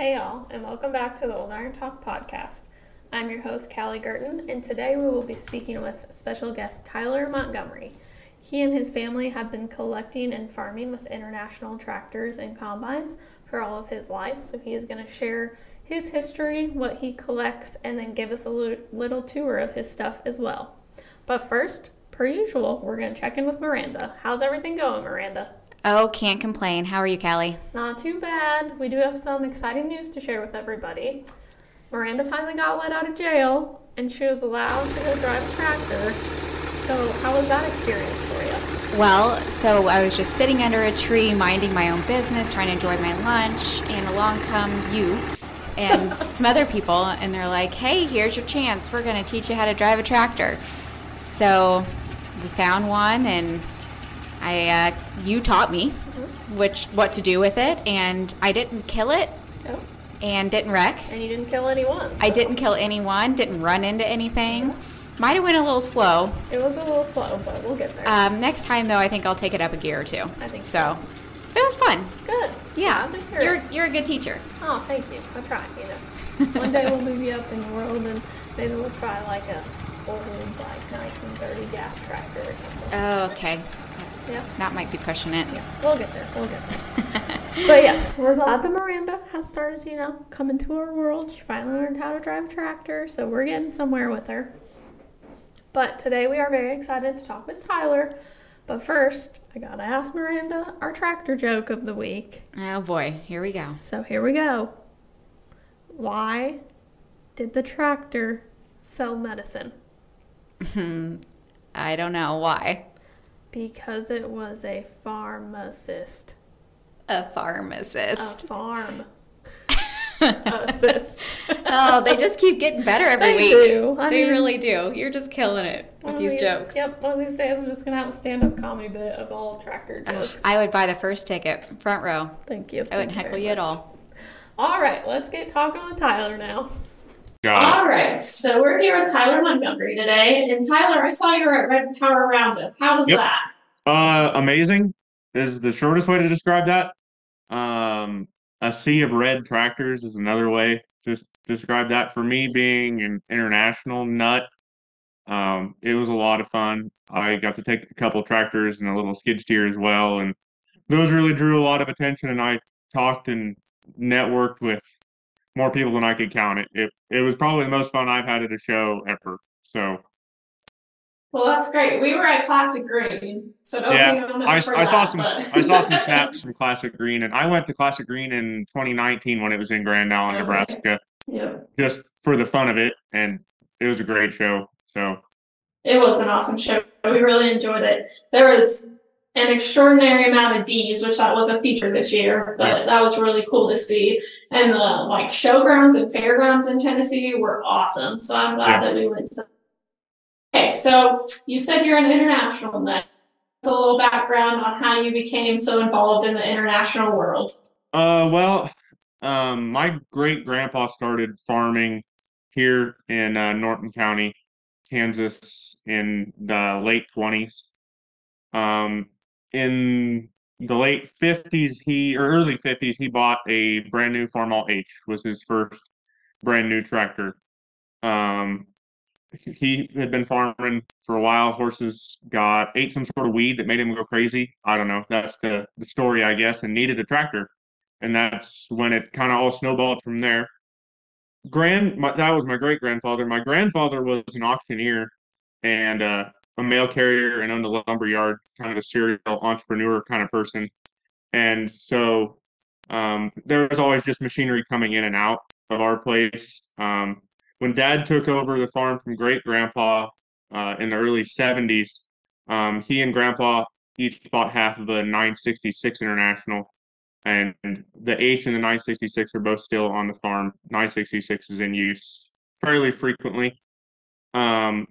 Hey y'all, and welcome back to the Old Iron Talk podcast. I'm your host, Callie Girton, and today we will be speaking with special guest Tyler Montgomery. He and his family have been collecting and farming with International tractors and combines for all of his life, so he is going to share his history, what he collects, and then give us a little tour of his stuff as well. But first, per usual, we're going to check in with Miranda. How's everything going, Miranda? Oh, can't complain. How are you, Callie? Not too bad. We do have some exciting news to share with everybody. Miranda finally got let out of jail, and she was allowed to go drive a tractor. So how was that experience for you? Well, so I was just sitting under a tree, minding my own business, trying to enjoy my lunch, and along come you and some other people, and they're like, hey, here's your chance. We're going to teach you how to drive a tractor. So we found one, and you taught me what to do with it, and I didn't kill it and didn't wreck. And you didn't kill anyone. So. I didn't kill anyone, didn't run into anything. Mm-hmm. Might have went a little slow. It was a little slow, but we'll get there. Next time, though, I think I'll take it up a gear or two. I think so. It was fun. Good. Yeah. You're a good teacher. Oh, thank you. I'll try, you know. One day we'll move you up in the world, and maybe we'll try like a old, like 1930 gas tractor or something. Oh, okay. Yeah. That might be pushing it. Yeah, we'll get there. But yes, we're glad that Miranda has started, you know, come into our world. She finally learned how to drive a tractor, so we're getting somewhere with her. But today we are very excited to talk with Tyler. But first, I gotta ask Miranda our tractor joke of the week. Oh boy, here we go. So here we go. Why did the tractor sell medicine? I don't know why. Because it was a pharmacist. A pharmacist. Oh, they just keep getting better every week. They do. I mean, really do. You're just killing it with these jokes. Yep, one of these days I'm just going to have a stand-up comedy bit of all tractor jokes. I would buy the first ticket, front row. Thank you. I wouldn't heckle you at all. All right, let's get talking with Tyler now. All right, so we're here with Tyler Montgomery today, and Tyler, I saw you were at Red Power Roundup. How was that? Amazing is the shortest way to describe that. A sea of red tractors is another way to describe that. For me, being an international nut, it was a lot of fun. I got to take a couple tractors and a little skid steer as well, and those really drew a lot of attention, and I talked and networked with more people than I could count. It was probably the most fun I've had at a show ever. So. Well, that's great. We were at Classic Green, so I saw some snaps from Classic Green, and I went to Classic Green in 2019 when it was in Grand Island, Nebraska. Yeah. Just for the fun of it, and it was a great show. So. It was an awesome show. We really enjoyed it. There was an extraordinary amount of D's, which that was a feature this year, but that was really cool to see. And the showgrounds and fairgrounds in Tennessee were awesome. So I'm glad that we went to. Okay, so you said you're an international nut. That's a little background on how you became so involved in the international world. My great-grandpa started farming here in Norton County, Kansas, in the late 20s. In the late 50s, early 50s, he bought a brand new Farmall H, was his first brand new tractor. He had been farming for a while. Horses ate some sort of weed that made him go crazy. I don't know. That's the story, I guess, and needed a tractor. And that's when it kind of all snowballed from there. That was my great-grandfather. My grandfather was an auctioneer and a mail carrier and owned a lumber yard, kind of a serial entrepreneur kind of person. And so there was always just machinery coming in and out of our place. When Dad took over the farm from great-grandpa in the early 70s, he and Grandpa each bought half of a 966 International, and the H and the 966 are both still on the farm. 966 is in use fairly frequently. But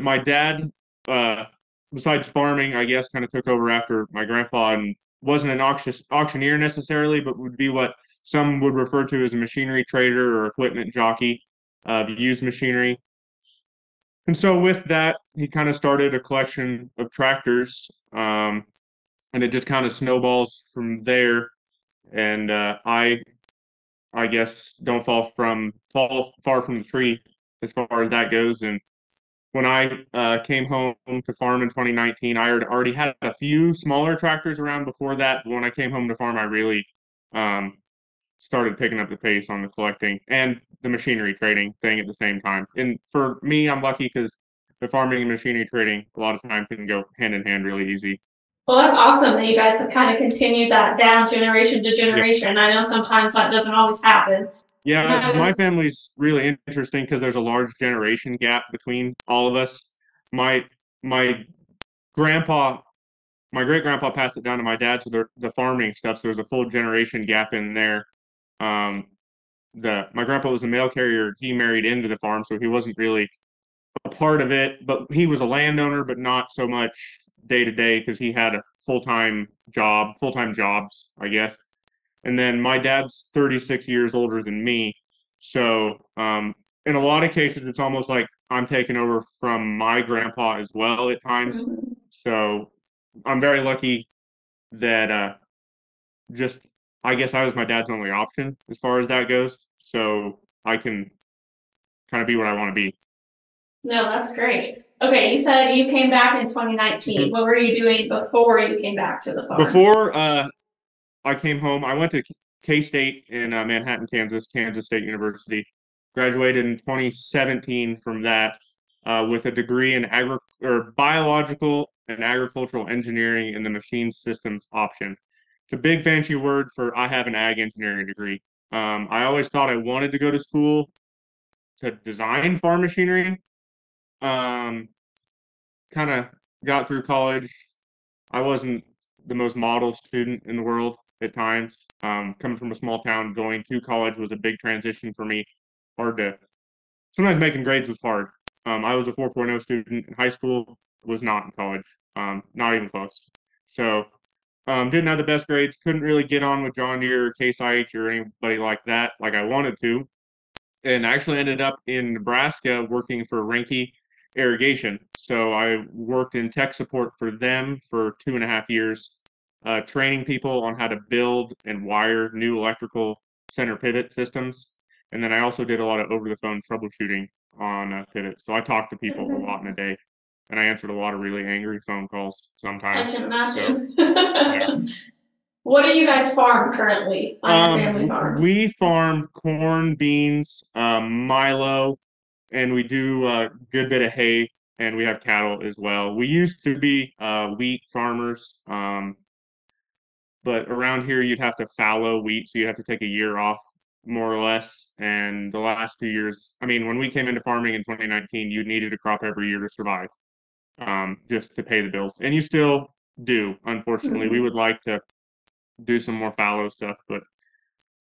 my dad, besides farming, I guess, kind of took over after my grandpa and wasn't an auctioneer necessarily, but would be what some would refer to as a machinery trader or equipment jockey of used machinery. And so with that, he kind of started a collection of tractors, and it just kind of snowballs from there. And I I guess don't fall far from the tree as far as that goes. And when I came home to farm in 2019, I already had a few smaller tractors around before that. But when I came home to farm, I really started picking up the pace on the collecting and the machinery trading thing at the same time. And for me, I'm lucky because the farming and machinery trading a lot of time can go hand in hand really easy. Well, that's awesome that you guys have kind of continued that down generation to generation. Yeah. I know sometimes that doesn't always happen. Yeah, my family's really interesting because there's a large generation gap between all of us. My great-grandpa passed it down to my dad, so the farming stuff, so there's a full generation gap in there. My grandpa was a mail carrier. He married into the farm, so he wasn't really a part of it, but he was a landowner, but not so much day to day because he had a full-time jobs, I guess. And then my dad's 36 years older than me, so in a lot of cases it's almost like I'm taking over from my grandpa as well at times. So I'm very lucky that I guess I was my dad's only option as far as that goes, so I can kind of be what I want to be. No, that's great. Okay, you said you came back in 2019. What were you doing before you came back to the farm? Before I came home, I went to K-State in Manhattan, Kansas, Kansas State University. Graduated in 2017 from that with a degree in biological and agricultural engineering in the machine systems option. It's a big fancy word for I have an ag engineering degree. I always thought I wanted to go to school to design farm machinery. Kind of got through college. I wasn't the most model student in the world at times. Coming from a small town, going to college was a big transition for me. Sometimes making grades was hard. I was a 4.0 student in high school, was not in college, not even close. So didn't have the best grades, couldn't really get on with John Deere or Case IH or anybody like that like I wanted to, and I actually ended up in Nebraska working for Rinke Irrigation. So I worked in tech support for them for 2.5 years, training people on how to build and wire new electrical center pivot systems. And then I also did a lot of over-the-phone troubleshooting on pivots. So I talked to people a lot in a day, and I answered a lot of really angry phone calls sometimes. I can imagine. So, yeah. What do you guys farm currently on your family farm? We farm corn, beans, milo, and we do a good bit of hay, and we have cattle as well. We used to be wheat farmers, but around here you'd have to fallow wheat, so you have to take a year off more or less. And the last 2 years, I mean, when we came into farming in 2019, you needed a crop every year to survive, just to pay the bills. And you still do, unfortunately. We would like to do some more fallow stuff, but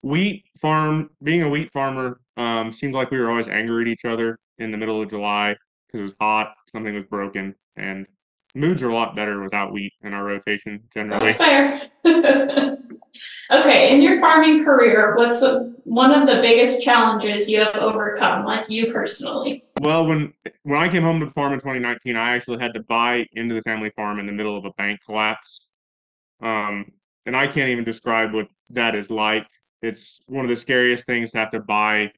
being a wheat farmer, seemed like we were always angry at each other in the middle of July because it was hot, something was broken, and moods are a lot better without wheat in our rotation generally. That's fair. Okay, in your farming career, what's one of the biggest challenges you have overcome, like you personally? Well, when I came home to the farm in 2019, I actually had to buy into the family farm in the middle of a bank collapse. And I can't even describe what that is like. It's one of the scariest things to have to buy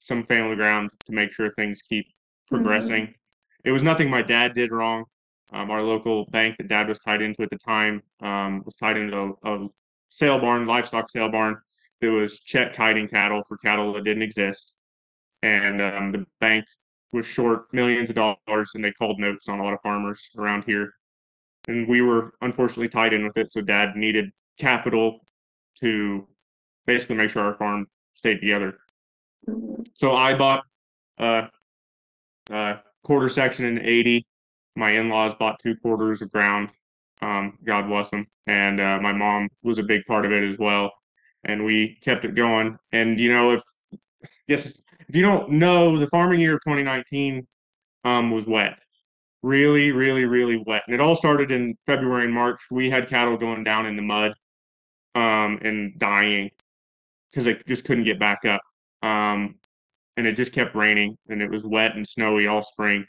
some family ground to make sure things keep progressing. It was nothing my dad did wrong. Our local bank that dad was tied into at the time was tied into a sale barn, livestock sale barn, that was check hiding cattle for cattle that didn't exist. And the bank was short millions of dollars, and they called notes on a lot of farmers around here. And we were unfortunately tied in with it, so dad needed capital to basically make sure our farm stayed together. So I bought a quarter section in 80. My in-laws bought 2 quarters of ground, God bless them. And my mom was a big part of it as well. And we kept it going. And, you know, if you don't know, the farming year of 2019 was wet. Really, really, really wet. And it all started in February and March. We had cattle going down in the mud and dying, because they just couldn't get back up. And it just kept raining, and it was wet and snowy all spring.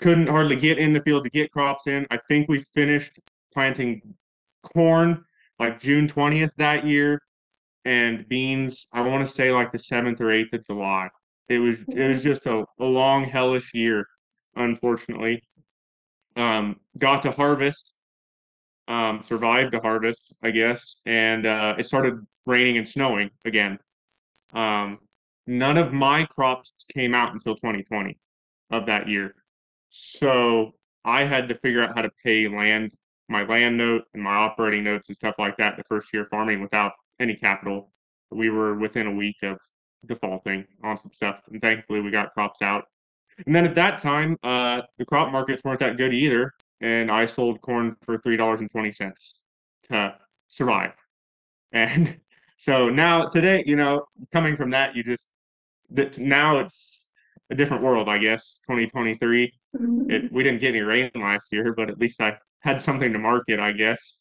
Couldn't hardly get in the field to get crops in. I think we finished planting corn like June 20th that year, and beans, I want to say like the 7th or 8th of July. It was just a long, hellish year, unfortunately. Got to harvest, survived the harvest, I guess, and it started raining and snowing again. None of my crops came out until 2020 of that year. So I had to figure out how to pay my land note and my operating notes and stuff like that the first year farming without any capital. We were within a week of defaulting on some stuff, and thankfully we got crops out. And then at that time, the crop markets weren't that good either, and I sold corn for $3.20 to survive. And so now today, you know, coming from that, now it's a different world, I guess. 2023, we didn't get any rain last year, but at least I had something to market, I guess.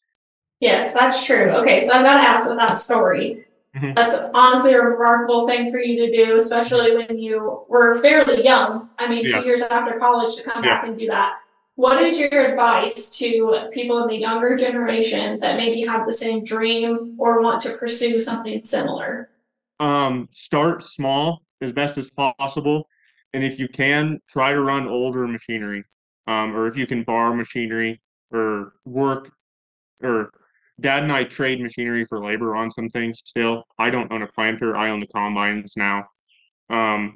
Yes, that's true. Okay, so I've got to ask on that story. Mm-hmm. That's honestly a remarkable thing for you to do, especially when you were fairly young. I mean, yeah. 2 years after college to come back and do that. What is your advice to people in the younger generation that maybe have the same dream or want to pursue something similar? Start small as best as possible. And if you can, try to run older machinery, or if you can borrow machinery or work, or Dad and I trade machinery for labor on some things still. I don't own a planter. I own the combines now.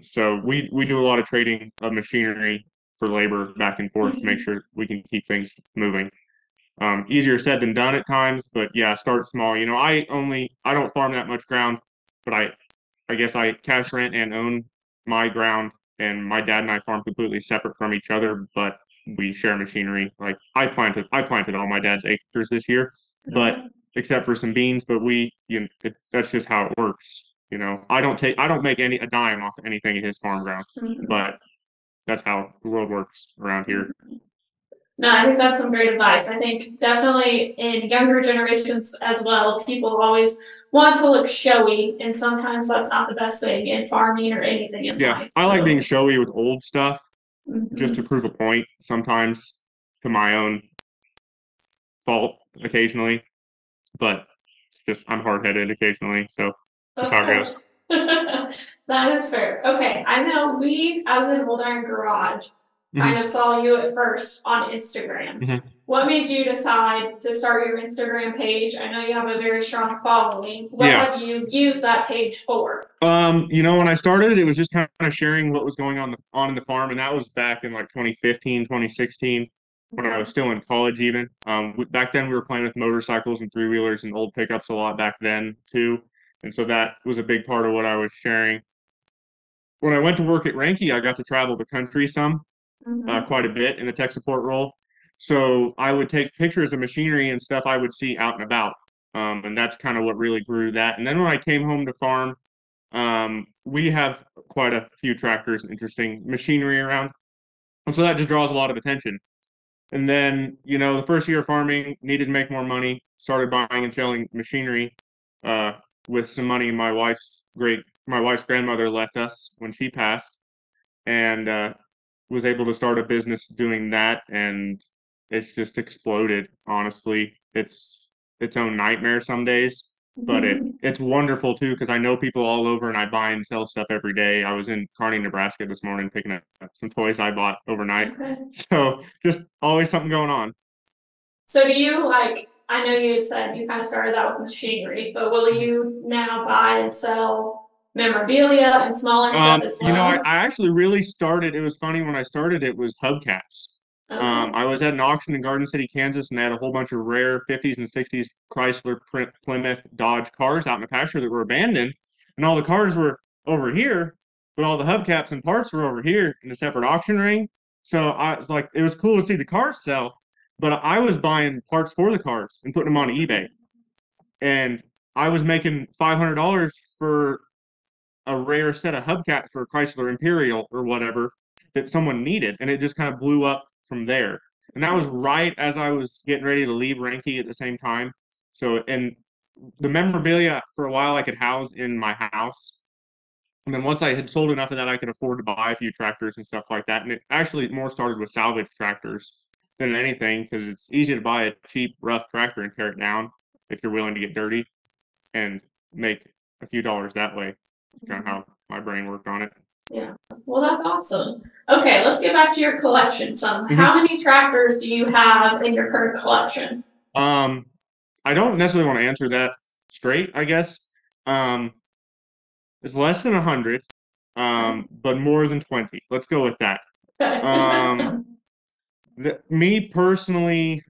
So we do a lot of trading of machinery for labor back and forth to make sure we can keep things moving. Easier said than done at times, but yeah, start small. You know, I don't farm that much ground, but I guess I cash rent and own my ground, and my dad and I farm completely separate from each other, but we share machinery. Like I planted all my dad's acres this year, but except for some beans, but that's just how it works. You know, I don't make a dime off anything in his farm ground, but that's how the world works around here. No, I think that's some great advice. I think definitely in younger generations as well, people always want to look showy, and sometimes that's not the best thing in farming or anything in life. I like being showy with old stuff just to prove a point sometimes, to my own fault occasionally, but it's just I'm hard-headed occasionally, so that's how it goes. That is fair. Okay, I know we, as an Old Iron Garage, kind of saw you at first on Instagram. What made you decide to start your Instagram page? I know you have a very strong following. What have you used that page for? You know, when I started, it was just kind of sharing what was going on in the farm, and that was back in like 2015, 2016. When I was still in college even. Back then we were playing with motorcycles and three-wheelers and old pickups a lot back then too. And so that was a big part of what I was sharing. When I went to work at Rinke, I got to travel the country quite a bit in the tech support role. So I would take pictures of machinery and stuff I would see out and about. And that's kind of what really grew that. And then when I came home to farm, we have quite a few tractors and interesting machinery around. And so that just draws a lot of attention. And then, you know, the first year of farming, needed to make more money, started buying and selling machinery with some money my wife's grandmother left us when she passed, and was able to start a business doing that, and it's just exploded, honestly. It's its own nightmare some days, but it's wonderful too, because I know people all over and I buy and sell stuff every day. I was in Kearney, Nebraska this morning picking up some toys I bought overnight. So just always something going on. So do you, like, I know you had said you kind of started out with machinery, but will you now buy and sell memorabilia and smaller stuff as well? You know, I actually really started, it was funny, when I started it was hubcaps. I was at an auction in Garden City, Kansas, and they had a whole bunch of rare 50s and 60s Chrysler, Plymouth, Dodge cars out in the pasture that were abandoned. And all the cars were over here, but all the hubcaps and parts were over here in a separate auction ring. So I was like, it was cool to see the cars sell, but I was buying parts for the cars and putting them on eBay. And I was making $500 for a rare set of hubcaps for a Chrysler Imperial or whatever that someone needed. And it just kind of blew up from there, and that was right as I was getting ready to leave Rinke at the same time. So, and the memorabilia for a while I could house in my house, and then once I had sold enough of that, I could afford to buy a few tractors and stuff like that. And it actually more started with salvage tractors than anything, because it's easy to buy a cheap rough tractor and tear it down if you're willing to get dirty and make a few dollars that way. Kind of how my brain worked on it. Yeah. Well, that's awesome. Okay, let's get back to your collection. So, how many tractors do you have in your current collection? I don't necessarily want to answer that straight, I guess. It's less than 100, but more than 20. Let's go with that. Me personally,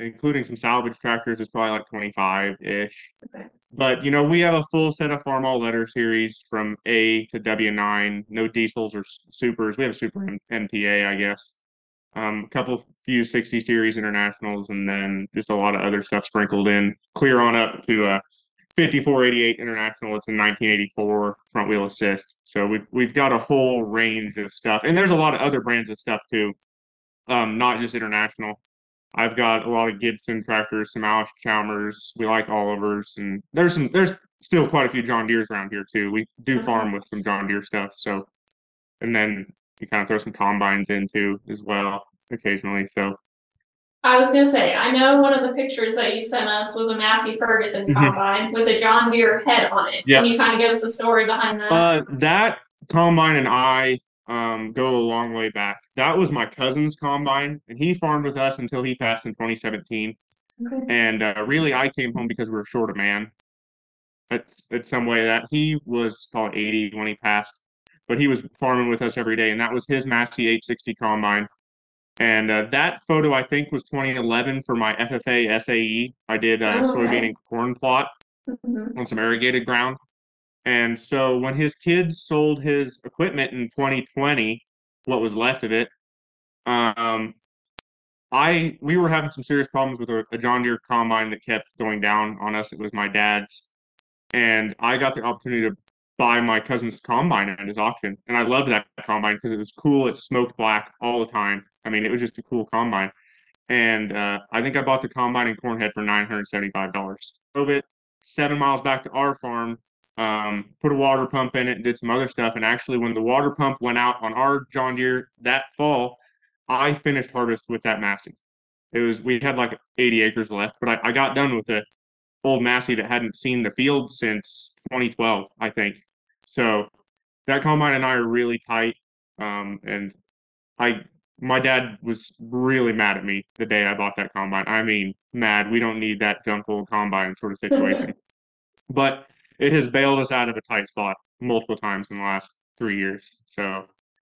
including some salvage tractors, is probably like 25-ish. Okay. But, you know, we have a full set of Farmall Letter Series from A to W9, no diesels or supers. We have a super MPA, I guess. A couple, few 60 Series Internationals, and then just a lot of other stuff sprinkled in. Clear on up to 5488 International. It's a 1984 front wheel assist. So we've got a whole range of stuff. And there's a lot of other brands of stuff, too, not just International. I've got a lot of Gibson tractors, some Allis Chalmers. We like Oliver's, and there's still quite a few John Deere's around here too. We do farm with some John Deere stuff, so, and then you kind of throw some combines in too as well occasionally. So, I was gonna say, I know one of the pictures that you sent us was a Massey Ferguson combine with a John Deere head on it. Yep. Can you kind of give us the story behind that? That combine and I go a long way back. That was my cousin's combine, and he farmed with us until he passed in 2017. Okay. And really, I came home because we were short a man. It's some way that he was called 80 when he passed, but he was farming with us every day, and that was his Massey 860 combine. And that photo, I think, was 2011 for my FFA SAE. I did soybean and corn plot on some irrigated ground. And so when his kids sold his equipment in 2020, what was left of it, we were having some serious problems with a John Deere combine that kept going down on us. It was my dad's. And I got the opportunity to buy my cousin's combine at his auction. And I loved that combine because it was cool. It smoked black all the time. I mean, it was just a cool combine. And I think I bought the combine and corn head for $975. Drove it 7 miles back to our farm. Put a water pump in it and did some other stuff. And actually, when the water pump went out on our John Deere that fall, I finished harvest with that Massey. We had like 80 acres left, but I got done with the old Massey that hadn't seen the field since 2012, I think. So that combine and I are really tight. And my dad was really mad at me the day I bought that combine. I mean, mad. We don't need that junk old combine sort of situation. But it has bailed us out of a tight spot multiple times in the last 3 years. So,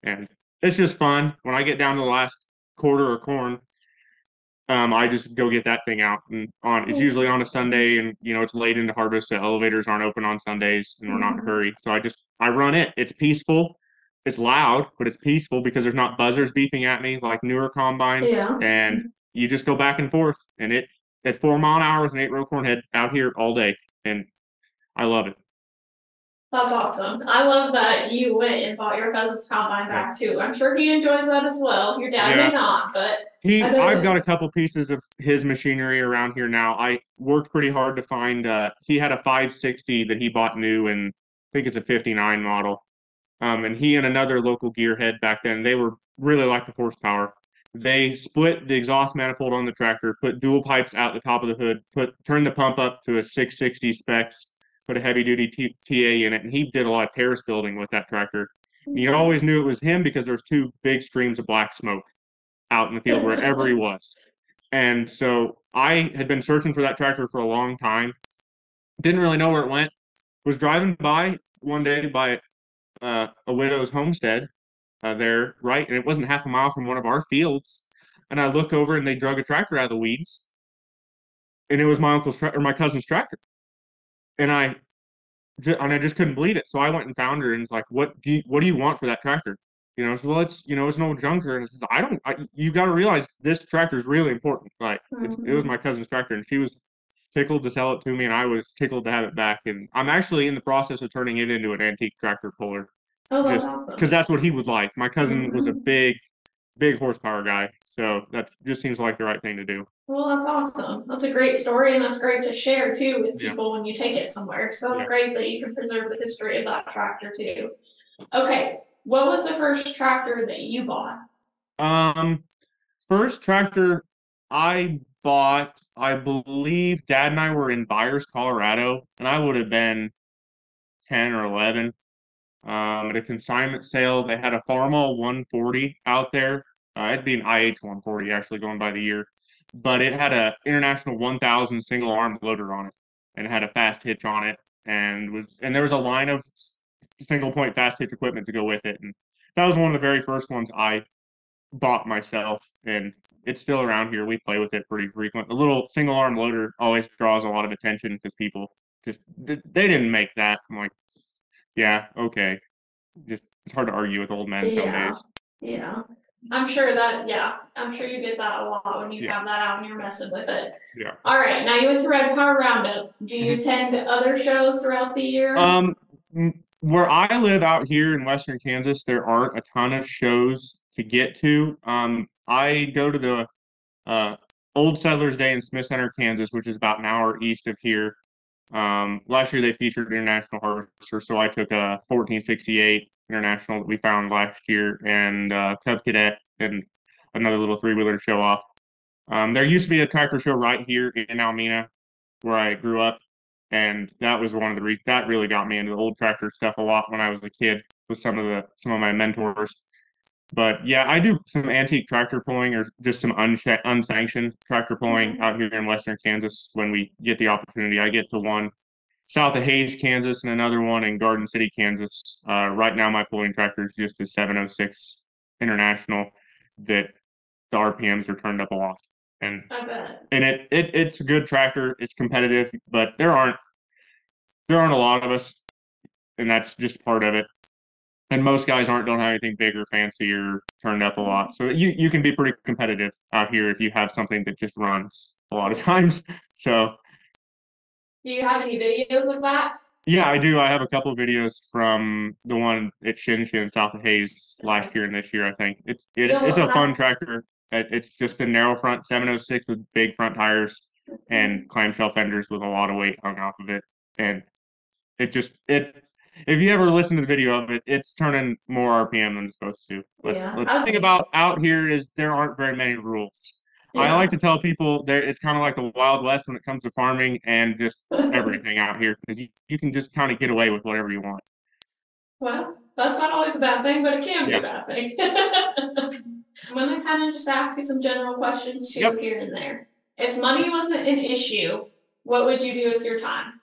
and it's just fun. When I get down to the last quarter of corn, I just go get that thing out. And it's usually on a Sunday, and, you know, it's late into harvest, so elevators aren't open on Sundays, and we're not in a hurry. So I run it. It's peaceful. It's loud, but it's peaceful because there's not buzzers beeping at me like newer combines. Yeah. And you just go back and forth. And it, at 4 mile an hour with an 8-row corn head out here all day. And I love it. That's awesome. I love that you went and bought your cousin's combine back too. I'm sure he enjoys that as well. Your dad may not, but I've got a couple pieces of his machinery around here now. I worked pretty hard to find. He had a 560 that he bought new, and I think it's a 59 model. And he and another local gearhead back then, they were really like the horsepower. They split the exhaust manifold on the tractor, put dual pipes out the top of the hood, turned the pump up to a 660 specs. Put a heavy-duty TA in it, and he did a lot of terrace building with that tractor. And you always knew it was him because there's two big streams of black smoke out in the field wherever he was. And so I had been searching for that tractor for a long time. Didn't really know where it went. Was driving by one day by a widow's homestead there, right? And it wasn't half a mile from one of our fields. And I look over, and they drug a tractor out of the weeds. And it was my uncle's or my cousin's tractor. And I just couldn't believe it. So I went and found her and was like, what do you want for that tractor? You know, so, well, it's, you know, it's an old junker. And you got to realize this tractor is really important. Like it was my cousin's tractor, and she was tickled to sell it to me. And I was tickled to have it back. And I'm actually in the process of turning it into an antique tractor puller. Oh, that's awesome. Cause that's what he would like. My cousin was a big, big horsepower guy. So that just seems like the right thing to do. Well, that's awesome. That's a great story, and that's great to share, too, with people when you take it somewhere. So it's great that you can preserve the history of that tractor, too. Okay, what was the first tractor that you bought? First tractor I bought, I believe Dad and I were in Byers, Colorado, and I would have been 10 or 11 at a consignment sale. They had a Farmall 140 out there. It'd be an IH 140 actually going by the year, but it had a International 1000 single arm loader on it and it had a fast hitch on it, and there was a line of single point fast hitch equipment to go with it, and that was one of the very first ones I bought myself, and it's still around here. We play with it pretty frequent. The little single arm loader always draws a lot of attention because people just, they didn't make that. I'm like, yeah, okay. Just, it's hard to argue with old men some days. Yeah. I'm sure that, yeah, I'm sure you get that a lot when you found that out and you're messing with it. Yeah. All right. Now you went to Red Power Roundup. Do you attend other shows throughout the year? Where I live out here in Western Kansas, there aren't a ton of shows to get to. I go to the Old Settlers Day in Smith Center, Kansas, which is about an hour east of here. Last year they featured International Harvester, so I took a 1468 International that we found last year, and Cub Cadet, and another little three-wheeler show off. There used to be a tractor show right here in Almena where I grew up, and that was one of the reasons that really got me into the old tractor stuff a lot when I was a kid with some of my mentors. But yeah, I do some antique tractor pulling, or just some unsanctioned tractor pulling out here in Western Kansas when we get the opportunity. I get to one south of Hayes, Kansas, and another one in Garden City, Kansas. Right now, my pulling tractor is just a 706 International that the RPMs are turned up a lot, and it's a good tractor. It's competitive, but there aren't a lot of us, and that's just part of it. And most guys don't have anything big or fancy or turned up a lot. So you can be pretty competitive out here if you have something that just runs a lot of times. So do you have any videos of that? Yeah, I do. I have a couple of videos from the one at Shin south of Hayes last year and this year, I think. It's a fun tractor. It's just a narrow front 706 with big front tires and clamshell fenders with a lot of weight hung off of it. And if you ever listen to the video of it, it's turning more RPM than it's supposed to. Let's think about out here is there aren't very many rules. Yeah. I like to tell people that it's kind of like the Wild West when it comes to farming and just everything out here, because you can just kind of get away with whatever you want. Well, that's not always a bad thing, but it can be a bad thing. I'm going to kind of just ask you some general questions too here and there. If money wasn't an issue, what would you do with your time?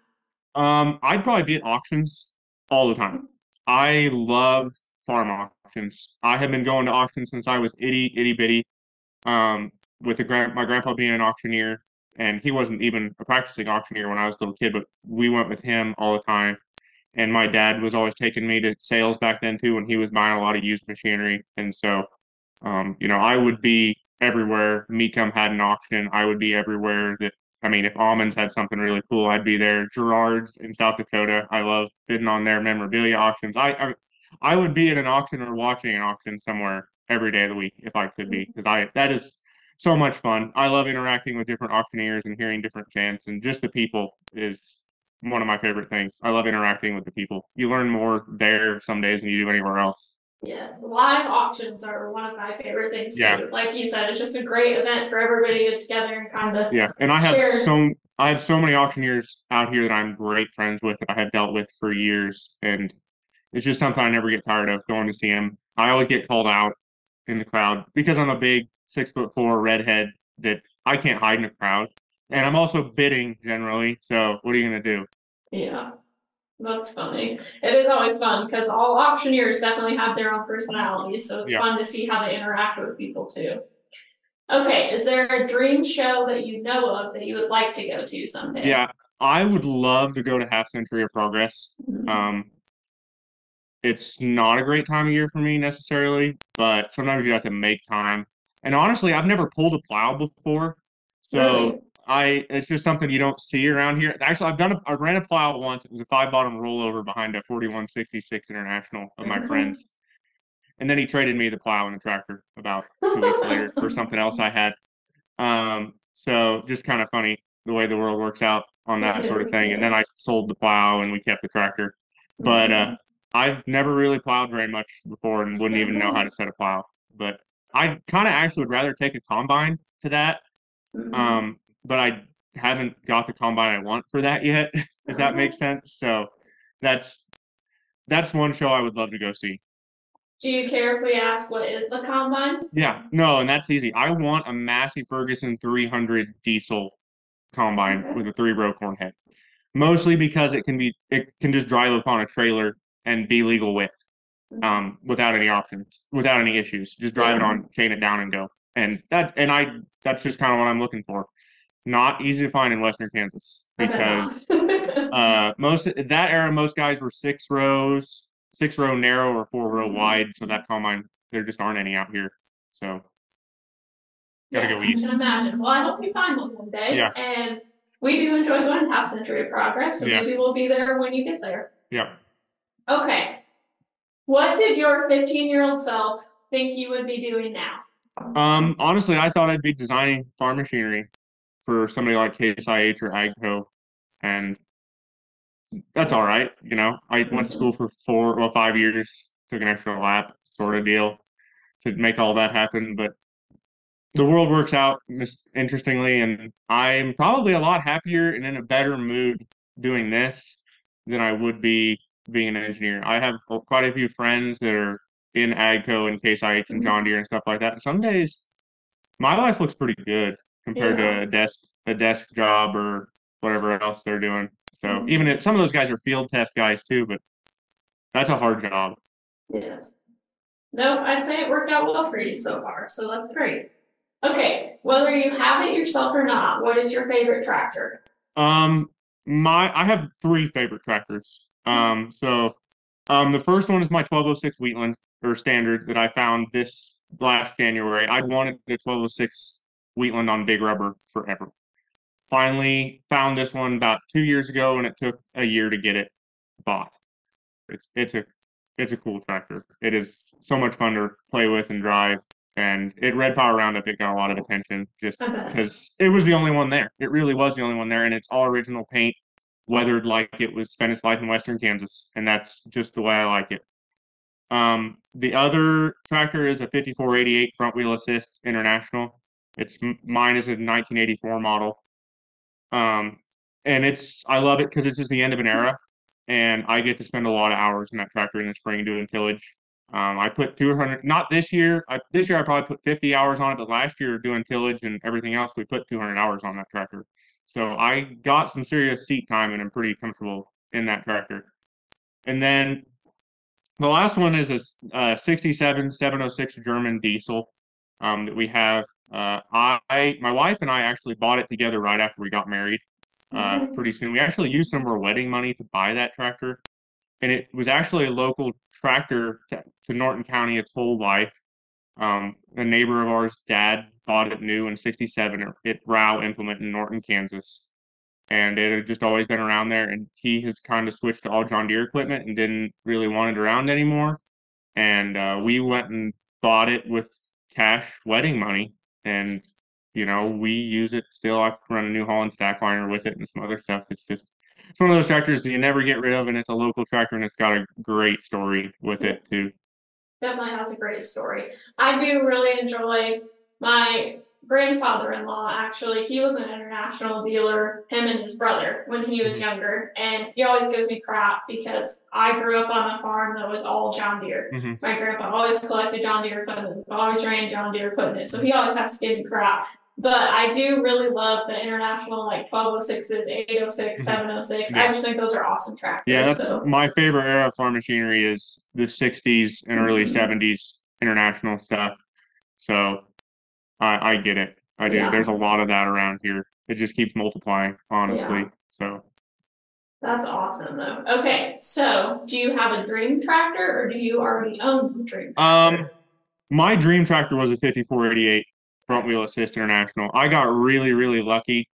I'd probably be at auctions all the time. I love farm auctions. I have been going to auctions since I was itty bitty, with my grandpa being an auctioneer, and he wasn't even a practicing auctioneer when I was a little kid, but we went with him all the time. And my dad was always taking me to sales back then too, when he was buying a lot of used machinery. And so, I would be everywhere. Mecum had an auction. I would be everywhere that, if Almonds had something really cool, I'd be there. Gerard's in South Dakota, I love bidding on their memorabilia auctions. I would be at an auction or watching an auction somewhere every day of the week if I could be, because that is so much fun. I love interacting with different auctioneers and hearing different chants, and just the people is one of my favorite things. I love interacting with the people. You learn more there some days than you do anywhere else. Yes, live auctions are one of my favorite things too. Like you said, it's just a great event for everybody to get together and kind of And I have so many auctioneers out here that I'm great friends with, that I have dealt with for years, and it's just something I never get tired of going to see them. I always get called out in the crowd because I'm a big 6'4" redhead that I can't hide in a crowd, and I'm also bidding generally. So what are you gonna do? Yeah. That's funny. It is always fun because all auctioneers definitely have their own personalities, so it's fun to see how they interact with people too. Okay, is there a dream show that you know of that you would like to go to someday? Yeah, I would love to go to Half Century of Progress. It's not a great time of year for me necessarily, but sometimes you have to make time. And honestly, I've never pulled a plow before, so. Really? It's just something you don't see around here. Actually, I ran a plow once. It was a 5-bottom rollover behind a 4166 International of my friends. And then he traded me the plow and the tractor about 2 weeks later for something else I had. So just kind of funny the way the world works out on that sort of thing. And then I sold the plow and we kept the tractor. But I've never really plowed very much before and wouldn't even know how to set a plow. But I kind of actually would rather take a combine to that But I haven't got the combine I want for that yet, if that makes sense. So that's one show I would love to go see. Do you care if we ask what is the combine? Yeah, no, and that's easy. I want a Massey Ferguson 300 diesel combine with a 3-row corn head, mostly because it can just drive upon a trailer and be legal width, without any options, without any issues. Just drive it on, chain it down, and go. And that's just kind of what I'm looking for. Not easy to find in Western Kansas because most guys were 6-row narrow or 4-row wide, so that combine, there just aren't any out here. So gotta go east. I can imagine. Well, I hope you find one day. Yeah. And we do enjoy going to Half Century of Progress, so maybe we'll be there when you get there. Yeah. Okay. What did your 15-year-old self think you would be doing now? Honestly, I thought I'd be designing farm machinery for somebody like Case IH or Agco, and that's all right, you know. I went to school for 5 years, took an extra lap sort of deal to make all that happen, but the world works out interestingly, and I'm probably a lot happier and in a better mood doing this than I would be being an engineer. I have quite a few friends that are in Agco and Case IH and John Deere and stuff like that, and some days my life looks pretty good compared to a desk job or whatever else they're doing. So even if some of those guys are field test guys too, but that's a hard job. Yes. No, I'd say it worked out well for you so far. So that's great. Okay. Whether you have it yourself or not, what is your favorite tractor? I have 3 favorite tractors. The first one is my 1206 Wheatland or standard that I found this last January. I'd wanted the 1206 Wheatland on big rubber forever. Finally found this one about 2 years ago, and it took a year to get it bought. It's a cool tractor. It is so much fun to play with and drive. And at Red Power Roundup, it got a lot of attention just because it was the only one there. It really was the only one there, and it's all original paint, weathered like it was spent its life in Western Kansas, and that's just the way I like it. The other tractor is a 5488 front wheel assist International. Mine is a 1984 model. And I love it because it's just the end of an era, and I get to spend a lot of hours in that tractor in the spring doing tillage. I put 200, not this year. This year I probably put 50 hours on it, but last year doing tillage and everything else, we put 200 hours on that tractor. So I got some serious seat time, and I'm pretty comfortable in that tractor. And then the last one is a 67 706 German diesel that we have. My wife and I actually bought it together right after we got married. Pretty soon, we actually used some of our wedding money to buy that tractor, and it was actually a local tractor to Norton County its whole life. A neighbor of ours' dad bought it new in '67 at Rao Implement in Norton, Kansas, and it had just always been around there. And he has kind of switched to all John Deere equipment and didn't really want it around anymore. And we went and bought it with cash wedding money. And, you know, we use it still. I run a New Holland stack liner with it and some other stuff. It's one of those tractors that you never get rid of, and it's a local tractor, and it's got a great story with it too. Definitely has a great story. I do really enjoy my grandfather-in-law, actually. He was an International dealer, him and his brother, when he was younger. And he always gives me crap because I grew up on a farm that was all John Deere. My grandpa always collected John Deere equipment, always ran John Deere equipment. So he always has to give me crap. But I do really love the International, like 1206s, 806, 706. Yeah. I just think those are awesome tractors. Yeah, that's my favorite era of farm machinery is the 60s and early 70s International stuff. So I get it. I do. Yeah. There's a lot of that around here. It just keeps multiplying, honestly. Yeah. So that's awesome, though. Okay, so do you have a dream tractor, or do you already own a dream tractor? My dream tractor was a 5488 front wheel assist International. I got really, really lucky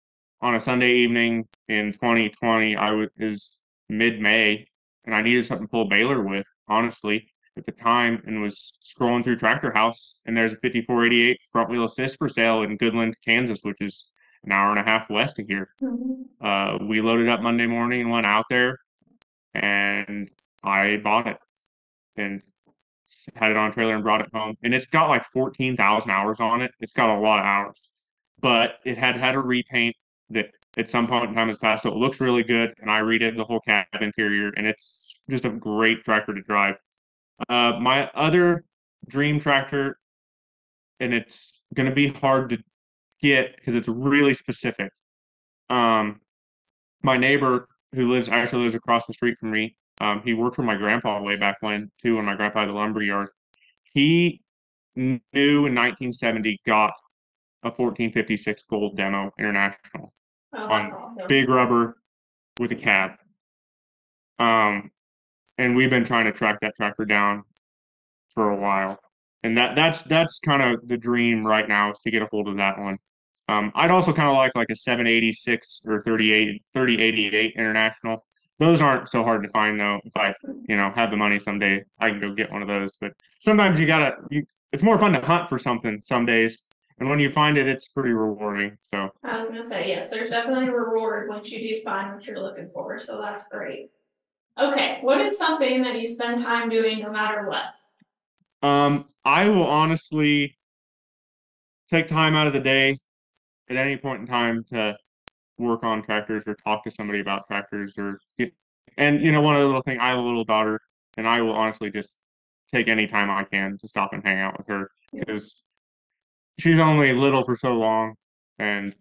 on a Sunday evening in 2020. It was mid-May, and I needed something to pull baler with, honestly, at the time, and was scrolling through Tractor House, and there's a 5488 front wheel assist for sale in Goodland, Kansas, which is an hour and a half west of here. We loaded up Monday morning and went out there, and I bought it and had it on a trailer and brought it home. And it's got like 14,000 hours on it. It's got a lot of hours, but it had had a repaint that at some point in time has passed, so it looks really good. And I redid the whole cab interior, and it's just a great tractor to drive. My other dream tractor, and it's going to be hard to get because it's really specific. My neighbor who actually lives across the street from me, he worked for my grandpa way back when, too, when my grandpa had a lumber yard. He knew in 1970 got a 1456 Gold Demo International. Oh, that's awesome. Big rubber with a cab. And we've been trying to track that tractor down for a while. And that's kind of the dream right now, is to get a hold of that one. I'd also kind of like a 786 or 3088 International. Those aren't so hard to find, though. If I, have the money someday, I can go get one of those. But sometimes it's more fun to hunt for something some days. And when you find it, it's pretty rewarding. So I was going to say, yes, there's definitely a reward once you do find what you're looking for. So that's great. Okay. What is something that you spend time doing no matter what? I will honestly take time out of the day at any point in time to work on tractors or talk to somebody about tractors, and one other little thing, I have a little daughter, and I will honestly just take any time I can to stop and hang out with her, because she's only little for so long. And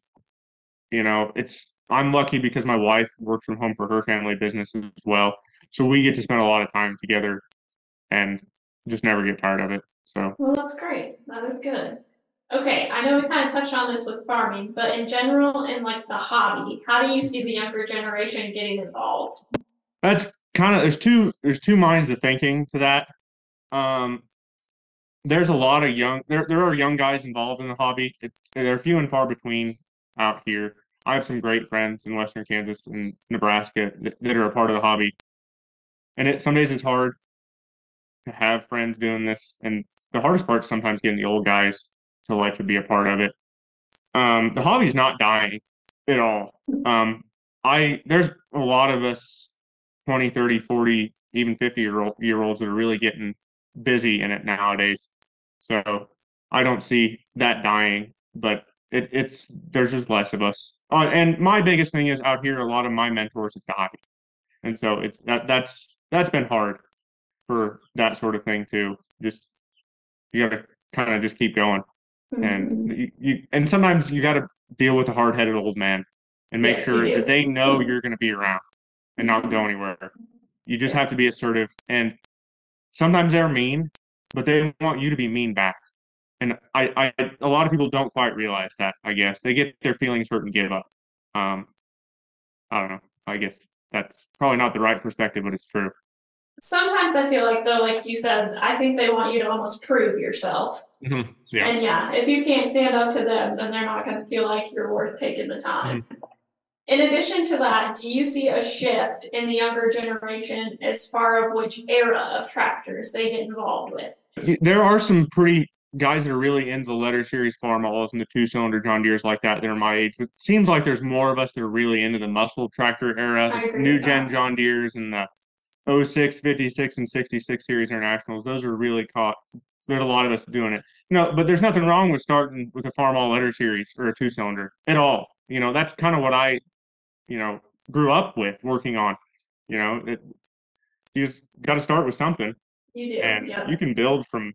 I'm lucky because my wife works from home for her family business as well, so we get to spend a lot of time together and just never get tired of it. So well, that's great. That is good. Okay, I know we kind of touched on this with farming, but in general, in the hobby, how do you see the younger generation getting involved? That's kind of, there's two minds of thinking to that. There's a lot of there are young guys involved in the hobby. They're few and far between out here. I have some great friends in Western Kansas and Nebraska that are a part of the hobby. And some days it's hard to have friends doing this. And the hardest part is sometimes getting the old guys to let you be a part of it. The hobby's not dying at all. There's a lot of us 20, 30, 40, even 50 year olds that are really getting busy in it nowadays. So I don't see that dying, but there's just less of us. And my biggest thing is out here, a lot of my mentors have died. And so that's been hard for that sort of thing too. Just, you gotta kind of just keep going. And and sometimes you got to deal with a hard-headed old man and make sure that they know you're going to be around and not go anywhere. You just have to be assertive, and sometimes they're mean, but they want you to be mean back. And I a lot of people don't quite realize that. I guess they get their feelings hurt and give up. I don't know, I guess that's probably not the right perspective, but it's true. Sometimes I feel like, though, like you said, I think they want you to almost prove yourself. Mm-hmm. Yeah. And yeah, if you can't stand up to them, then they're not going to feel like you're worth taking the time. Mm-hmm. In addition to that, do you see a shift in the younger generation as far as which era of tractors they get involved with? There are some pretty guys that are really into the letter series Farmalls and the two-cylinder John Deeres like that are my age. But it seems like there's more of us that are really into the muscle tractor era, new-gen John Deeres and the 06, 56, and 66 series Internationals. Those are really caught. There's a lot of us doing it. But there's nothing wrong with starting with a Farmall Letter Series or a two-cylinder at all. That's kind of what I, grew up with working on. You just got to start with something. You do, and you can build from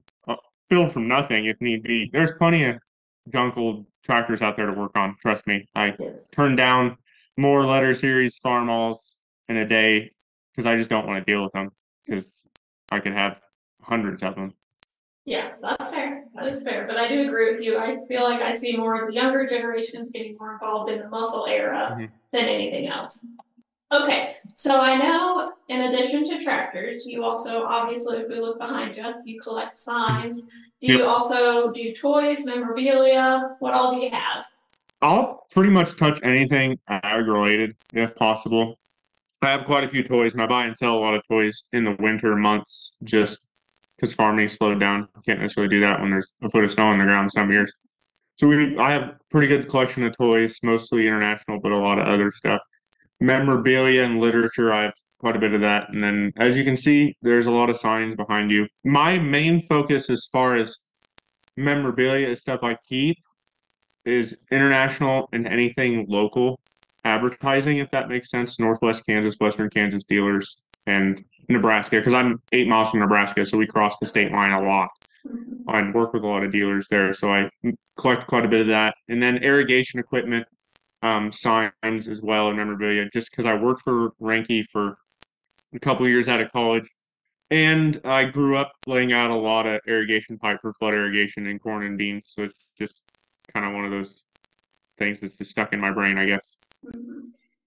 nothing if need be. There's plenty of junk old tractors out there to work on. Trust me, I turned down more Letter Series Farmalls in a day, because I just don't want to deal with them, because I could have hundreds of them. Yeah, that's fair. That is fair. But I do agree with you. I feel like I see more of the younger generations getting more involved in the muscle era than anything else. Okay, so I know in addition to tractors, you also, obviously, if we look behind you, you collect signs. Do you also do toys, memorabilia? What all do you have? I'll pretty much touch anything ag-related, if possible. I have quite a few toys, and I buy and sell a lot of toys in the winter months just because farming slowed down. I can't necessarily do that when there's a foot of snow on the ground some years. So I have a pretty good collection of toys, mostly International, but a lot of other stuff. Memorabilia and literature, I have quite a bit of that. And then, as you can see, there's a lot of signs behind you. My main focus as far as memorabilia is stuff I keep. is international and anything local advertising, if that makes sense. Northwest Kansas, Western Kansas dealers, and Nebraska, because I'm 8 miles from Nebraska, so we cross the state line a lot. I work with a lot of dealers there, so I collect quite a bit of that. And then irrigation equipment, signs as well, and memorabilia, just because I worked for Rinke for a couple of years out of college. And I grew up laying out a lot of irrigation pipe for flood irrigation and corn and beans. So it's just kind of one of those things that's just stuck in my brain, I guess.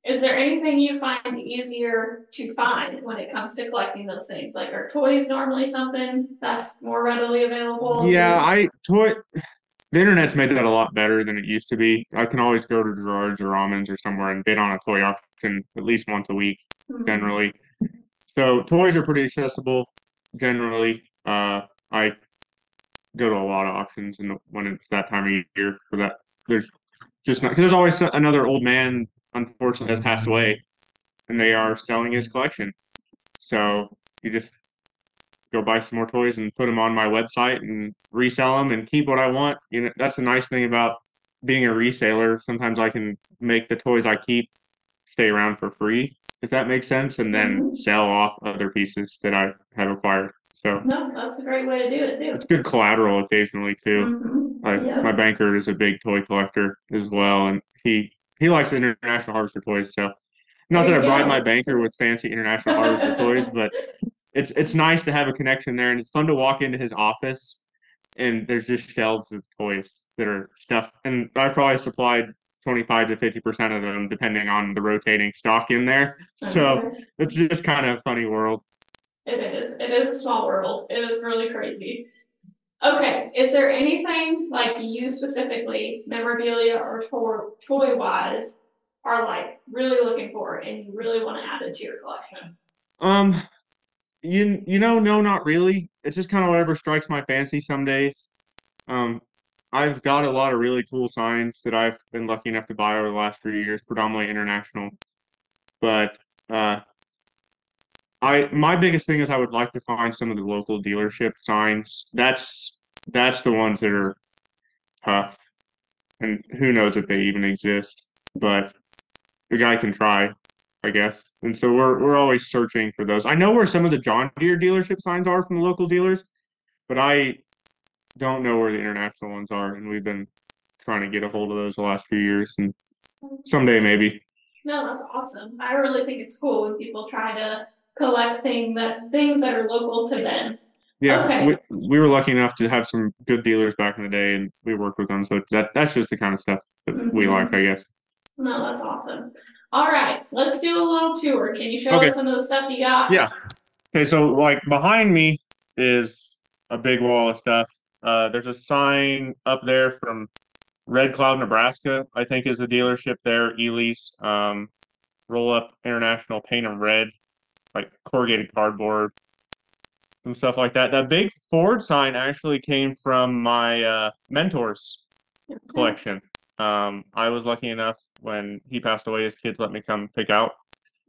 Is there anything you find easier to find when it comes to collecting those things? Like, are toys normally something that's more readily available? Yeah, the internet's made that a lot better than it used to be. I can always go to Gerard's or Rahman's or somewhere and bid on a toy auction at least once a week, generally. So toys are pretty accessible, generally. I go to a lot of auctions when it's that time of year for that. There's always another old man, unfortunately, has passed away, and they are selling his collection. So you just go buy some more toys and put them on my website and resell them and keep what I want. You know, that's the nice thing about being a reseller. Sometimes I can make the toys I keep stay around for free, if that makes sense, and then sell off other pieces that I have acquired. So no, that's a great way to do it too. It's good collateral occasionally too. My banker is a big toy collector as well, and he likes International Harvester toys. So not that I bribe my banker with fancy International Harvester toys, but it's nice to have a connection there, and it's fun to walk into his office and there's just shelves of toys that are stuffed, and I probably supplied 25 to 50% of them, depending on the rotating stock in there. So it's just kind of a funny world. It is. It is a small world. It is really crazy. Okay. Is there anything like you specifically, memorabilia or toy wise, are like really looking for and you really want to add it to your collection? No, not really. It's just kind of whatever strikes my fancy some days. I've got a lot of really cool signs that I've been lucky enough to buy over the last 3 years, predominantly International. But my biggest thing is I would like to find some of the local dealership signs. That's the ones that are tough, and who knows if they even exist. But the guy can try, I guess. And so we're always searching for those. I know where some of the John Deere dealership signs are from the local dealers, but I don't know where the International ones are, and we've been trying to get a hold of those the last few years, and someday maybe. No, that's awesome. I really think it's cool when people try to collect things that are local to them. Yeah, okay. We were lucky enough to have some good dealers back in the day, and we worked with them, so that's just the kind of stuff that we like, I guess. No, that's awesome. All right, let's do a little tour. Can you show us some of the stuff you got? Yeah. Okay, so like behind me is a big wall of stuff. There's a sign up there from Red Cloud, Nebraska, I think is the dealership there, Ely's, Roll Up International, paint them red, like corrugated cardboard, some stuff like that. That big Ford sign actually came from my mentor's collection. I was lucky enough when he passed away, his kids let me come pick out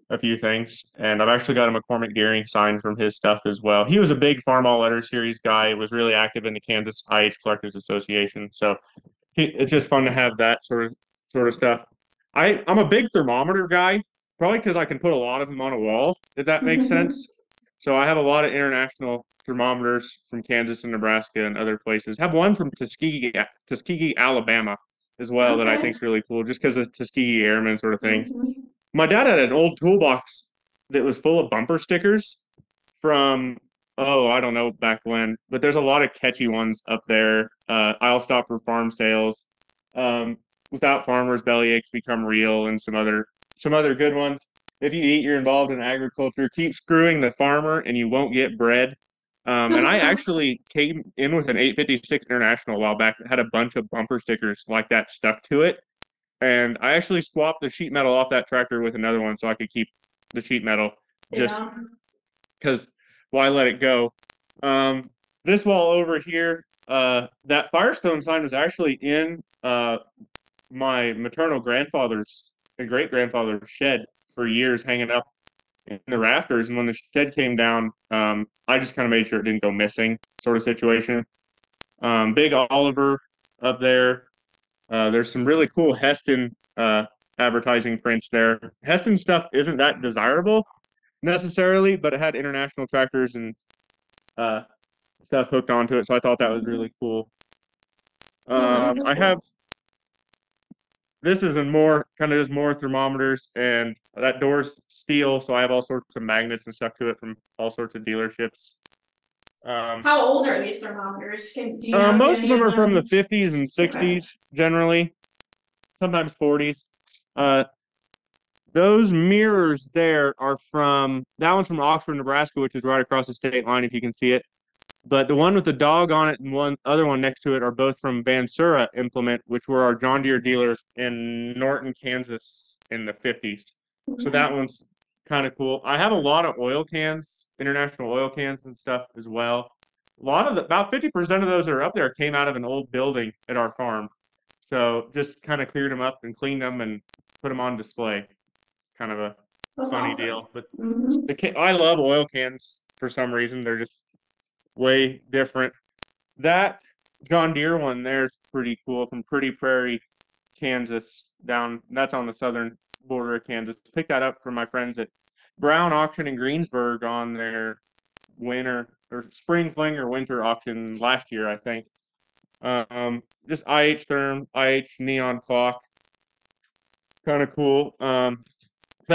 a few things, and I've actually got a McCormick Deering sign from his stuff as well. He was a big Farmall Letter Series guy, was really active in the Kansas IH Collectors Association, so it's just fun to have that sort of stuff. I'm a big thermometer guy, probably because I can put a lot of them on a wall, if that makes sense. So I have a lot of International thermometers from Kansas and Nebraska and other places. I have one from Tuskegee, Alabama as well that I think is really cool, just because of the Tuskegee Airmen sort of thing. My dad had an old toolbox that was full of bumper stickers from, I don't know back when, but there's a lot of catchy ones up there. I'll stop for farm sales. Without farmers, bellyaches become real, and some other good ones. If you eat, you're involved in agriculture. Keep screwing the farmer and you won't get bread. And I actually came in with an 856 International a while back that had a bunch of bumper stickers like that stuck to it. And I actually swapped the sheet metal off that tractor with another one so I could keep the sheet metal, just because why let it go? This wall over here, that Firestone sign was actually in my maternal grandfather's and great-grandfather's shed for years, hanging up in the rafters. And when the shed came down, I just kind of made sure it didn't go missing, sort of situation. Big Oliver up there. There's some really cool Heston advertising prints there. Heston stuff isn't that desirable necessarily, but it had International tractors and stuff hooked onto it, so I thought that was really cool. I have, this is a more kind of just more thermometers, and that door's steel, so I have all sorts of magnets and stuff to it from all sorts of dealerships. How old are these thermometers? Most of them are from the 50s and 60s, okay, generally, sometimes 40s. Those mirrors there are from, that one's from Oxford, Nebraska, which is right across the state line if you can see it. But the one with the dog on it and one other one next to it are both from Vansura Implement, which were our John Deere dealers in Norton, Kansas in the 50s. So that one's kind of cool. I have a lot of oil cans, International oil cans and stuff as well. A lot of the, about 50% of those that are up there came out of an old building at our farm. So just kind of cleared them up and cleaned them and put them on display. Kind of a That's awesome. Funny deal. But I love oil cans for some reason. They're just way different. That John Deere one there's pretty cool from Pretty Prairie, Kansas, down, that's on the southern border of Kansas. Picked that up from my friends at Brown Auction in Greensburg on their winter or spring fling or winter auction last year, I think. Just IH therm, IH neon clock, kind of cool. That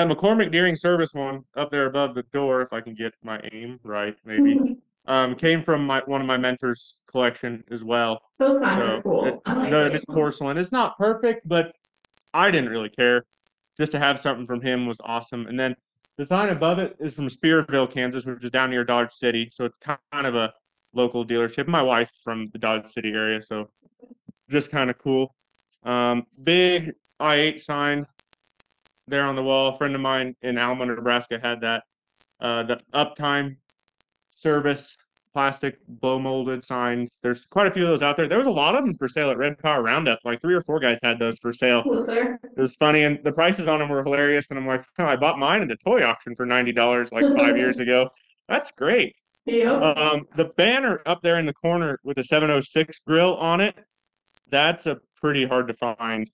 McCormick Deering service one up there above the door, if I can get my aim right, maybe. Came from one of my mentors' collection as well. Those signs are cool. It's porcelain. It's not perfect, but I didn't really care. Just to have something from him was awesome. And then the sign above it is from Spearville, Kansas, which is down near Dodge City. So it's kind of a local dealership. My wife's from the Dodge City area, so just kind of cool. Big IH sign there on the wall. A friend of mine in Alma, Nebraska had that. The Uptime service plastic blow molded signs. There's quite a few of those out there. There was a lot of them for sale at Red Power Roundup. Like 3 or 4 guys had those for sale. Cool, sir. It was funny, and the prices on them were hilarious. And I'm like, oh, I bought mine at a toy auction for $90 like 5 years ago. That's great. Yeah. The banner up there in the corner with a 706 grill on it, that's a pretty hard to find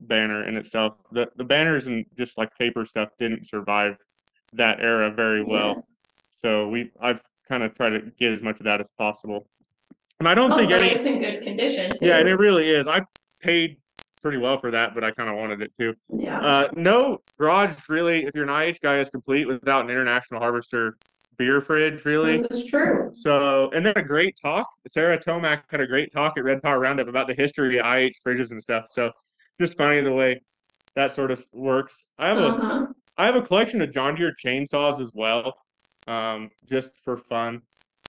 banner in itself. The banners and just like paper stuff didn't survive that era very well. Yes. So I've kind of try to get as much of that as possible, and I don't think it's in good condition too. Yeah, and it really is. I paid pretty well for that, but I kind of wanted it too. Yeah. No garage really, if you're an IH guy, is complete without an International Harvester beer fridge. Really, this is true. So, and then a great talk. Sarah Tomac had a great talk at Red Power Roundup about the history of IH fridges and stuff. So, just funny the way that sort of works. I have a collection of John Deere chainsaws as well. Just for fun.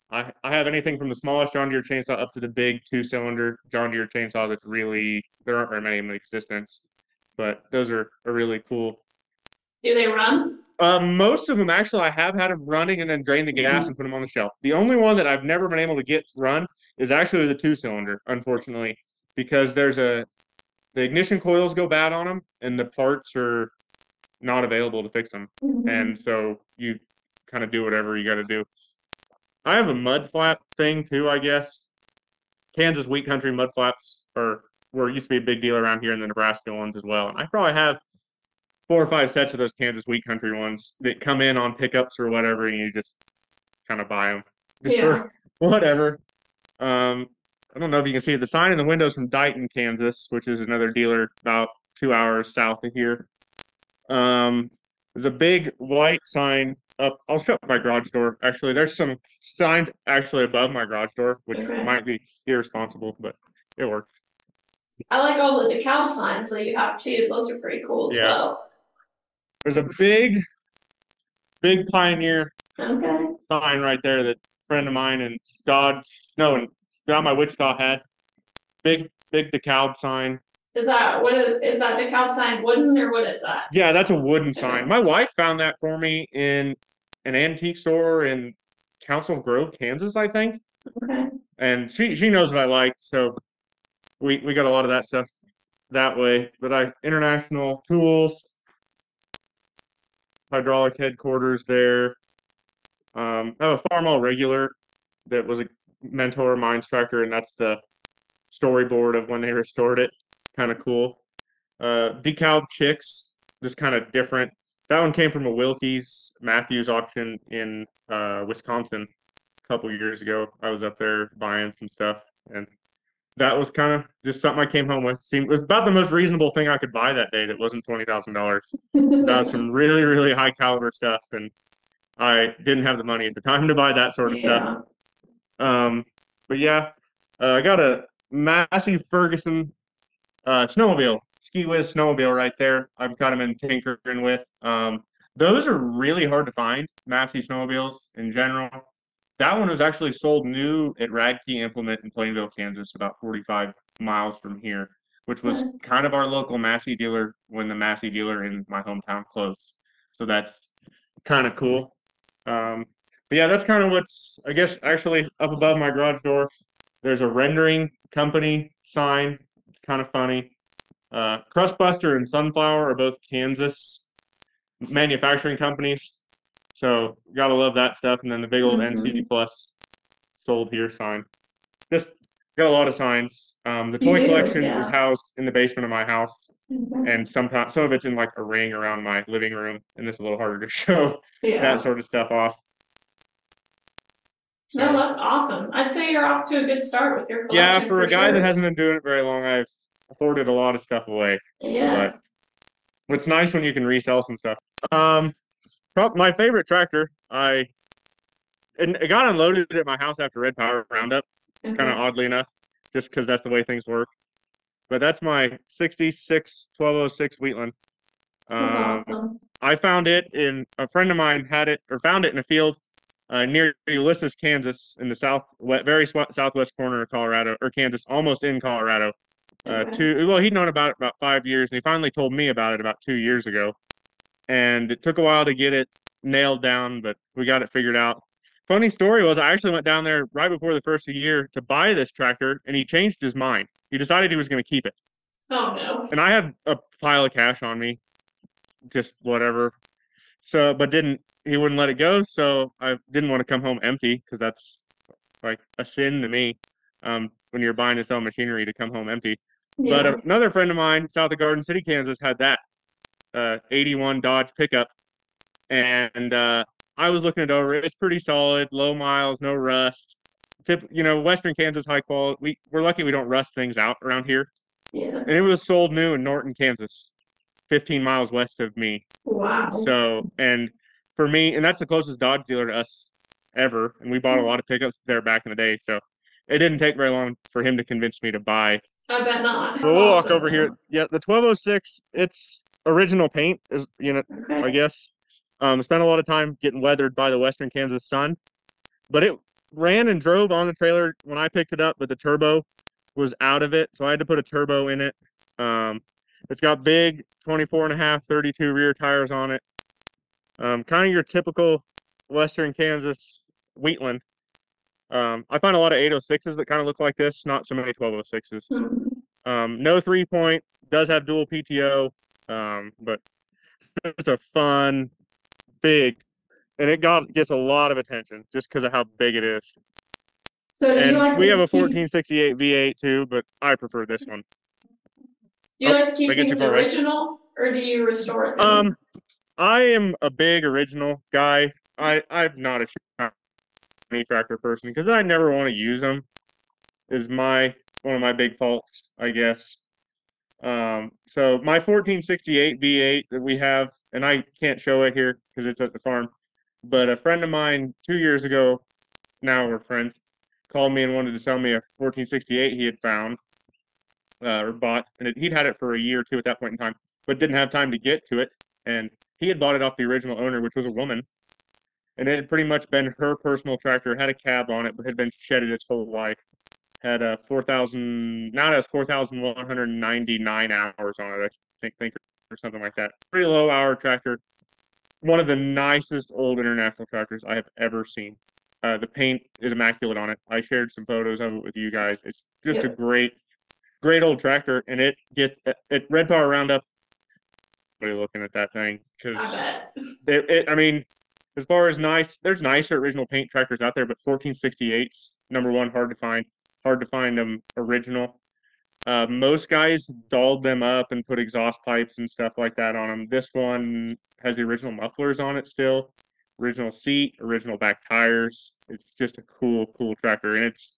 I have anything from the smallest John Deere chainsaw up to the big 2-cylinder John Deere chainsaw that's really, there aren't very many in existence, but those are really cool. Do they run? Most of them, actually, I have had them running and then drain the gas and put them on the shelf. The only one that I've never been able to get run is actually the 2-cylinder, unfortunately, because the ignition coils go bad on them and the parts are not available to fix them. And so you kind of do whatever you got to do. I have a mud flap thing too, I guess. Kansas Wheat Country mud flaps were used to be a big deal around here, in the Nebraska ones as well. And I probably have 4 or 5 sets of those Kansas Wheat Country ones that come in on pickups or whatever, and you just kind of buy them. Yeah. Sure, whatever. I don't know if you can see the sign in the windows from Dighton, Kansas, which is another dealer about 2 hours south of here. There's a big white sign up. I'll shut my garage door. Actually, there's some signs actually above my garage door, which might be irresponsible, but it works. I like all the DeKalb signs that you have too. Those are pretty cool as well. There's a big Pioneer sign right there that a friend of mine in Dodge, down by Wichita had. Big DeKalb sign. Is that DeKalb sign wooden, or what is that? Yeah, that's a wooden sign. My wife found that for me in an antique store in Council Grove, Kansas, I think. Okay. And she knows what I like, so we got a lot of that stuff that way. But International tools, hydraulic headquarters there. I have a Farmall regular that was a mentor of mine's tractor, and that's the storyboard of when they restored it. kind of cool. Decal chicks, just kind of different. That one came from a Wilkie's Matthews auction in Wisconsin a couple years ago. I was up there buying some stuff, and that was kind of just something I came home with. It was about the most reasonable thing I could buy that day that wasn't $20,000. That was some really, really high caliber stuff, and I didn't have the money at the time to buy that sort of stuff. But yeah, I got a Massey Ferguson snowmobile, Ski Whiz snowmobile right there. I've kind of been tinkering with. Those are really hard to find, Massey snowmobiles in general. That one was actually sold new at Radke Implement in Plainville, Kansas, about 45 miles from here, which was kind of our local Massey dealer when the Massey dealer in my hometown closed. So that's kind of cool. But yeah, that's kind of what's, I guess, actually up above my garage door. There's a rendering company sign. It's kind of funny. Crustbuster and Sunflower are both Kansas manufacturing companies. So gotta love that stuff. And then the big old NC Plus sold here sign. Just got a lot of signs. The toy collection is housed in the basement of my house. And sometimes some of it's in like a ring around my living room. And it's a little harder to show that sort of stuff off. So. No, that's awesome. I'd say you're off to a good start with your collection. Yeah, for a guy that hasn't been doing it very long, I've hoarded a lot of stuff away. Yeah. But it's nice when you can resell some stuff. My favorite tractor, it got unloaded at my house after Red Power Roundup, kind of oddly enough, just because that's the way things work. But that's my 66 1206 Wheatland. That's awesome. I found it in, a friend of mine had it, or found it in a field near Ulysses, Kansas, in the southwest corner of Colorado, or Kansas, almost in Colorado. He'd known about it about 5 years, and he finally told me about it about 2 years ago. And it took a while to get it nailed down, but we got it figured out. Funny story was, I actually went down there right before the first of the year to buy this tractor, and he changed his mind. He decided he was going to keep it. Oh, no. And I had a pile of cash on me, just whatever. So, but he wouldn't let it go, so I didn't want to come home empty, because that's like a sin to me, when you're buying to sell machinery, to come home empty. Yeah. But another friend of mine south of Garden City, Kansas, had that 81 Dodge pickup, and I was looking it over. It's pretty solid, low miles, no rust. Western Kansas, high quality. We're lucky we don't rust things out around here. Yes. And it was sold new in Norton, Kansas, 15 miles west of me. Wow. So, and for me, and that's the closest Dodge dealer to us ever, and we bought a lot of pickups there back in the day, so it didn't take very long for him to convince me to buy. I bet not. That's we'll awesome. Walk over here. Yeah, the 1206, it's original paint is, I guess. Spent a lot of time getting weathered by the Western Kansas sun, but it ran and drove on the trailer when I picked it up, but the turbo was out of it, so I had to put a turbo in it. It's got big 24.5, 32 rear tires on it. Kind of your typical Western Kansas Wheatland. I find a lot of 806s that kind of look like this, not so many 1206s. No 3-point, does have dual PTO, but it's a fun, big, and it gets a lot of attention just because of how big it is. So and we have a 1468 V8 too, but I prefer this one. Do you like to keep things original, or do you restore things? I am a big original guy. I'm not a shiny tractor person because I never want to use them. Is one of my big faults, I guess. So my 1468 V8 that we have, and I can't show it here because it's at the farm, but a friend of mine 2 years ago, now we're friends, called me and wanted to sell me a 1468 he had found or bought, and he'd had it for a year or two at that point in time, but didn't have time to get to it, and he had bought it off the original owner, which was a woman, and it had pretty much been her personal tractor. Had a cab on it, but had been shedded its whole life. Had a 4,000, now it has 4,199 hours on it, I think, or something like that. Pretty low hour tractor. One of the nicest old International tractors I have ever seen. The paint is immaculate on it. I shared some photos of it with you guys. It's just a great, great old tractor, and it gets at Red Power Roundup. Everybody looking at that thing because I mean, as far as nice, there's nicer original paint tractors out there, but 1468's number one, hard to find them original. Most guys dolled them up and put exhaust pipes and stuff like that on them. This one has the original mufflers on it still, original seat, original back tires. It's just a cool tractor, and it's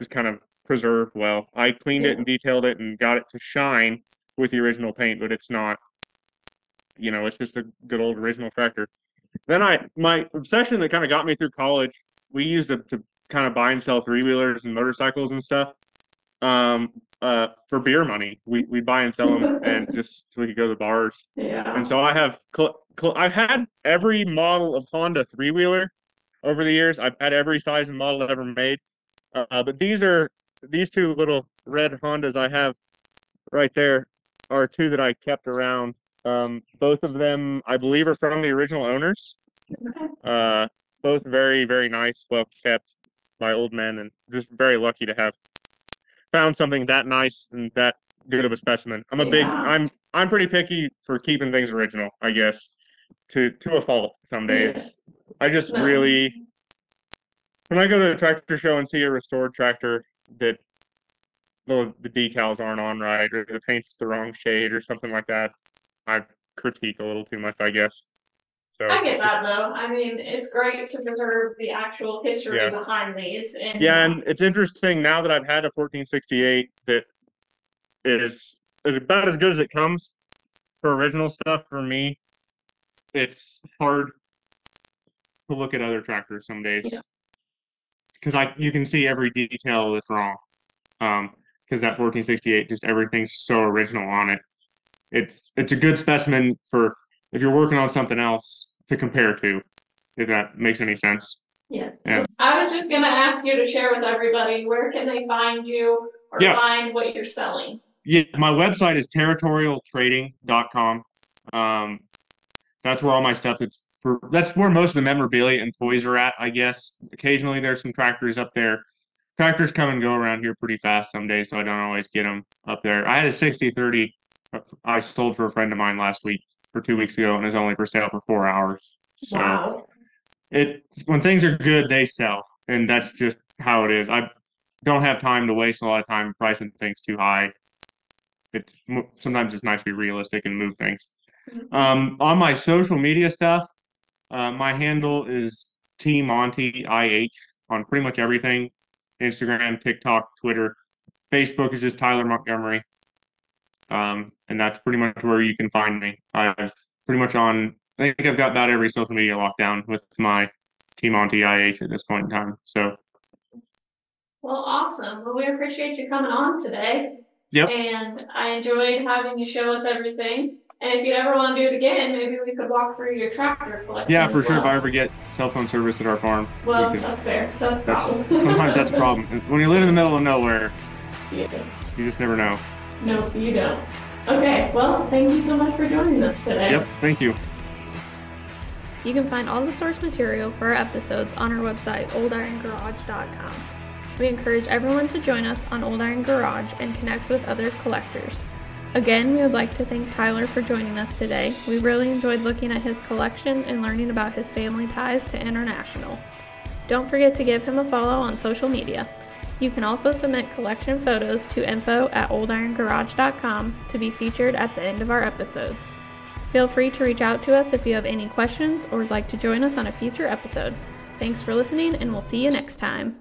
just kind of preserved well. I cleaned it and detailed it and got it to shine with the original paint, but it's not, you know, it's just a good old original tractor. Then my obsession that kind of got me through college, we used it to kind of buy and sell three-wheelers and motorcycles and stuff. For beer money, we buy and sell them, and just so we could go to the bars. Yeah. And so I have I've had every model of Honda three-wheeler over the years. I've had every size and model I've ever made. But these two little red Hondas I have right there are two that I kept around. Both of them, I believe, are from the original owners. Both very, very nice, well kept by old men, and just very lucky to have found something that nice and that good of a specimen. I'm pretty picky for keeping things original, I guess, to a fault some days. Yes. I just really, when I go to a tractor show and see a restored tractor that the decals aren't on right, or the paint's the wrong shade or something like that, I critique a little too much, I guess. So, I get that though. I mean, it's great to preserve the actual history behind these. And yeah, and it's interesting now that I've had a 1468 that is about as good as it comes for original stuff. For me, it's hard to look at other tractors some days because you can see every detail that's wrong. Because that 1468, just everything's so original on it. It's a good specimen for if you're working on something else to compare to, if that makes any sense. Yes. Yeah. I was just going to ask you to share with everybody, where can they find you or find what you're selling? Yeah, my website is territorialtrading.com. That's where all my stuff is. That's where most of the memorabilia and toys are at, I guess. Occasionally there's some tractors up there. Tractors come and go around here pretty fast some days, so I don't always get them up there. I had a 60-30 I sold for a friend of mine last week, for 2 weeks ago, and is only for sale for 4 hours. So when things are good, they sell, and that's just how it is. I don't have time to waste a lot of time pricing things too high. Sometimes it's nice to be realistic and move things. On my social media stuff, my handle is Monty IH on pretty much everything: Instagram, TikTok, Twitter. Facebook is just Tyler Montgomery. And that's pretty much where you can find me. I think I've got about every social media locked down with my team on TIH at this point in time. So. Well, awesome. Well, we appreciate you coming on today. Yep. And I enjoyed having you show us everything. And if you ever want to do it again, maybe we could walk through your tractor collection. Yeah, for sure. If I ever get cell phone service at our farm. Well, that's fair. That's a problem. Sometimes that's a problem. When you live in the middle of nowhere, you just never know. No, you don't. Okay, well, thank you so much for joining us today. Yep, thank you. You can find all the source material for our episodes on our website, oldirongarage.com. We encourage everyone to join us on Old Iron Garage and connect with other collectors. Again, we would like to thank Tyler for joining us today. We really enjoyed looking at his collection and learning about his family ties to International. Don't forget to give him a follow on social media. You can also submit collection photos to info@oldirongarage.com to be featured at the end of our episodes. Feel free to reach out to us if you have any questions or would like to join us on a future episode. Thanks for listening, and we'll see you next time.